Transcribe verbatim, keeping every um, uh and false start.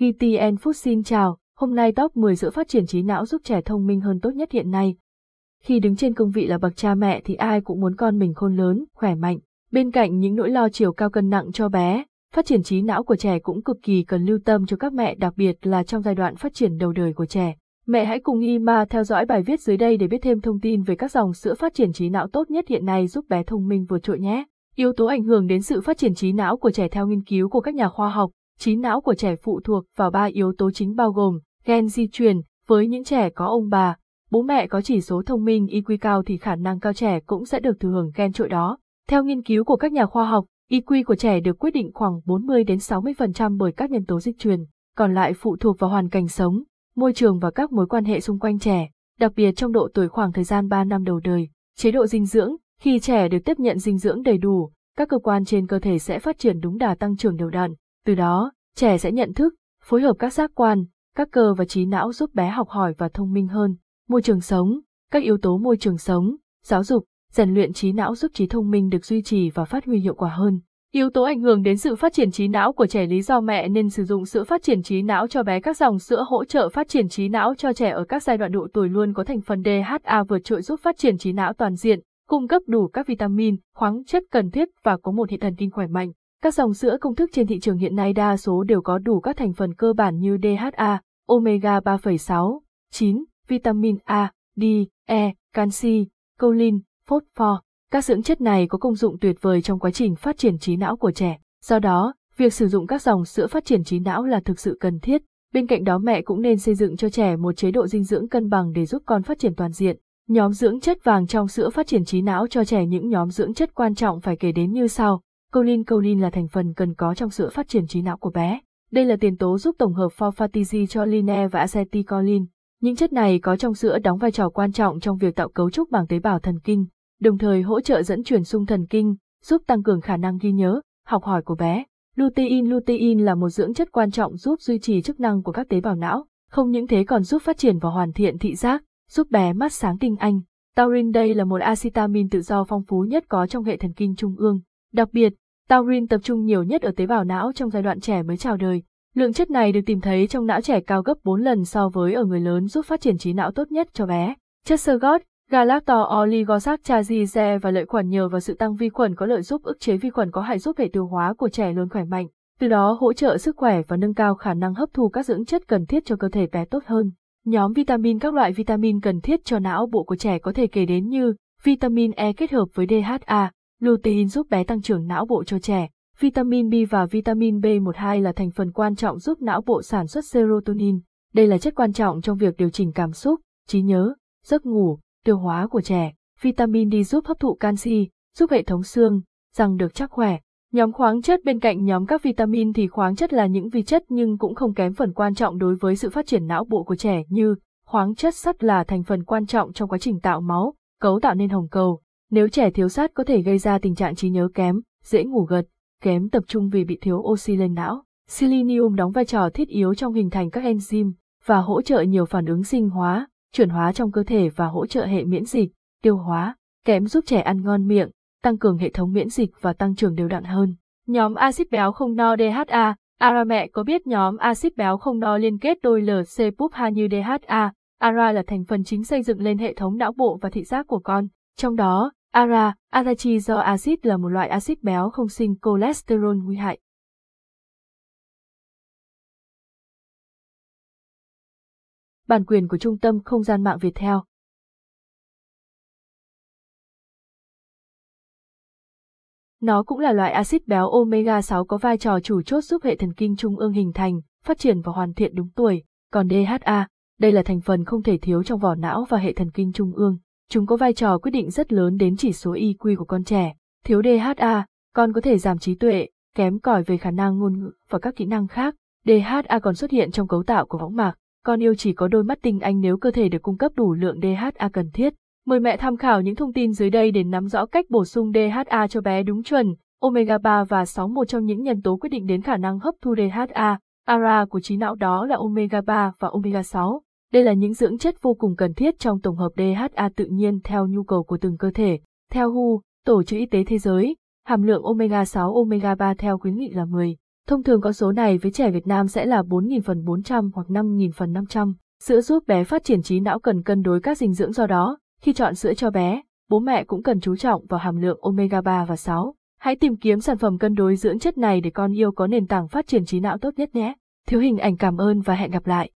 giê tê en Phúc xin chào, hôm nay top mười sữa phát triển trí não giúp trẻ thông minh hơn tốt nhất hiện nay. Khi đứng trên cương vị là bậc cha mẹ thì ai cũng muốn con mình khôn lớn, khỏe mạnh. Bên cạnh những nỗi lo chiều cao cân nặng cho bé, phát triển trí não của trẻ cũng cực kỳ cần lưu tâm cho các mẹ, đặc biệt là trong giai đoạn phát triển đầu đời của trẻ. Mẹ hãy cùng i em a theo dõi bài viết dưới đây để biết thêm thông tin về các dòng sữa phát triển trí não tốt nhất hiện nay giúp bé thông minh vượt trội nhé. Yếu tố ảnh hưởng đến sự phát triển trí não của trẻ. Theo nghiên cứu của các nhà khoa học, trí não của trẻ phụ thuộc vào ba yếu tố chính bao gồm gen di truyền. Với những trẻ có ông bà, bố mẹ có chỉ số thông minh i kiu cao thì khả năng cao trẻ cũng sẽ được thừa hưởng gen trội đó. Theo nghiên cứu của các nhà khoa học, i kiu của trẻ được quyết định khoảng bốn mươi đến sáu mươi phần trăm bởi các nhân tố di truyền, còn lại phụ thuộc vào hoàn cảnh sống, môi trường và các mối quan hệ xung quanh trẻ, đặc biệt trong độ tuổi khoảng thời gian ba năm đầu đời. Chế độ dinh dưỡng, khi trẻ được tiếp nhận dinh dưỡng đầy đủ, các cơ quan trên cơ thể sẽ phát triển đúng đà, tăng trưởng đều đặn. Từ đó, trẻ sẽ nhận thức, phối hợp các giác quan, các cơ và trí não giúp bé học hỏi và thông minh hơn. Môi trường sống, các yếu tố môi trường sống, giáo dục, rèn luyện trí não giúp trí thông minh được duy trì và phát huy hiệu quả hơn. Yếu tố ảnh hưởng đến sự phát triển trí não của trẻ. Lý do mẹ nên sử dụng sữa phát triển trí não cho bé. Các dòng sữa hỗ trợ phát triển trí não cho trẻ ở các giai đoạn độ tuổi luôn có thành phần đê hát a vượt trội giúp phát triển trí não toàn diện, cung cấp đủ các vitamin, khoáng chất cần thiết và có một hệ thần kinh khỏe mạnh. Các dòng sữa công thức trên thị trường hiện nay đa số đều có đủ các thành phần cơ bản như đê hát a, omega ba phẩy sáu, chín, vitamin A, D, E, canxi, choline, phosphor. Các dưỡng chất này có công dụng tuyệt vời trong quá trình phát triển trí não của trẻ. Do đó, việc sử dụng các dòng sữa phát triển trí não là thực sự cần thiết. Bên cạnh đó, mẹ cũng nên xây dựng cho trẻ một chế độ dinh dưỡng cân bằng để giúp con phát triển toàn diện. Nhóm dưỡng chất vàng trong sữa phát triển trí não cho trẻ. Những nhóm dưỡng chất quan trọng phải kể đến như sau. Choline. Choline là thành phần cần có trong sữa phát triển trí não của bé. Đây là tiền tố giúp tổng hợp phosphatidylcholine và acetylcholine. Những chất này có trong sữa đóng vai trò quan trọng trong việc tạo cấu trúc màng tế bào thần kinh, đồng thời hỗ trợ dẫn truyền xung thần kinh, giúp tăng cường khả năng ghi nhớ, học hỏi của bé. Lutein. Lutein là một dưỡng chất quan trọng giúp duy trì chức năng của các tế bào não, không những thế còn giúp phát triển và hoàn thiện thị giác, giúp bé mắt sáng tinh anh. Taurin. Đây là một acetamin tự do phong phú nhất có trong hệ thần kinh trung ương. Đặc biệt, taurin tập trung nhiều nhất ở tế bào não trong giai đoạn trẻ mới chào đời. Lượng chất này được tìm thấy trong não trẻ cao gấp bốn lần so với ở người lớn, giúp phát triển trí não tốt nhất cho bé. Chất xơ gót, galacto oligosaccharide và lợi khuẩn. Nhờ vào sự tăng vi khuẩn có lợi giúp ức chế vi khuẩn có hại, giúp hệ tiêu hóa của trẻ luôn khỏe mạnh, từ đó hỗ trợ sức khỏe và nâng cao khả năng hấp thu các dưỡng chất cần thiết cho cơ thể bé tốt hơn. Nhóm vitamin. Các loại vitamin cần thiết cho não bộ của trẻ có thể kể đến như vitamin E kết hợp với đê hát a, lutein giúp bé tăng trưởng não bộ cho trẻ. Vitamin B và vitamin B mười hai là thành phần quan trọng giúp não bộ sản xuất serotonin. Đây là chất quan trọng trong việc điều chỉnh cảm xúc, trí nhớ, giấc ngủ, tiêu hóa của trẻ. Vitamin D giúp hấp thụ canxi, giúp hệ thống xương, răng được chắc khỏe. Nhóm khoáng chất. Bên cạnh nhóm các vitamin thì khoáng chất là những vi chất nhưng cũng không kém phần quan trọng đối với sự phát triển não bộ của trẻ, như khoáng chất sắt là thành phần quan trọng trong quá trình tạo máu, cấu tạo nên hồng cầu. Nếu trẻ thiếu sắt có thể gây ra tình trạng trí nhớ kém, dễ ngủ gật, kém tập trung vì bị thiếu oxy lên não. Selenium đóng vai trò thiết yếu trong hình thành các enzyme và hỗ trợ nhiều phản ứng sinh hóa, chuyển hóa trong cơ thể và hỗ trợ hệ miễn dịch, tiêu hóa. Kẽm giúp trẻ ăn ngon miệng, tăng cường hệ thống miễn dịch và tăng trưởng đều đặn hơn. Nhóm axit béo không no. đê hát a. Ara. Mẹ có biết nhóm axit béo không no liên kết đôi L C P U F A như đê hát a, ara là thành phần chính xây dựng lên hệ thống não bộ và thị giác của con. Trong đó, Ara, arachidonic acid là một loại axit béo không sinh cholesterol nguy hại. Bản quyền của Trung tâm Không gian mạng Việt Theo. Nó cũng là loại axit béo omega sáu có vai trò chủ chốt giúp hệ thần kinh trung ương hình thành, phát triển và hoàn thiện đúng tuổi. Còn đê hát a, đây là thành phần không thể thiếu trong vỏ não và hệ thần kinh trung ương. Chúng có vai trò quyết định rất lớn đến chỉ số i kiu của con trẻ. Thiếu đê hát a, con có thể giảm trí tuệ, kém cỏi về khả năng ngôn ngữ và các kỹ năng khác. đê hát a còn xuất hiện trong cấu tạo của võng mạc. Con yêu chỉ có đôi mắt tinh anh nếu cơ thể được cung cấp đủ lượng đê hát a cần thiết. Mời mẹ tham khảo những thông tin dưới đây để nắm rõ cách bổ sung đê hát a cho bé đúng chuẩn. Omega ba và sáu, một trong những nhân tố quyết định đến khả năng hấp thu đê hát a, ara của trí não đó là omega ba và omega sáu. Đây là những dưỡng chất vô cùng cần thiết trong tổng hợp đê hát a tự nhiên theo nhu cầu của từng cơ thể. Theo W H O, Tổ chức Y tế Thế giới, hàm lượng omega sáu, omega ba theo khuyến nghị là mười. Thông thường con số này với trẻ Việt Nam sẽ là bốn nghìn phần bốn trăm hoặc năm nghìn phần năm trăm. Sữa giúp bé phát triển trí não cần cân đối các dinh dưỡng, do đó, khi chọn sữa cho bé, bố mẹ cũng cần chú trọng vào hàm lượng omega ba và sáu. Hãy tìm kiếm sản phẩm cân đối dưỡng chất này để con yêu có nền tảng phát triển trí não tốt nhất nhé. Thiếu Hình Ảnh cảm ơn và hẹn gặp lại.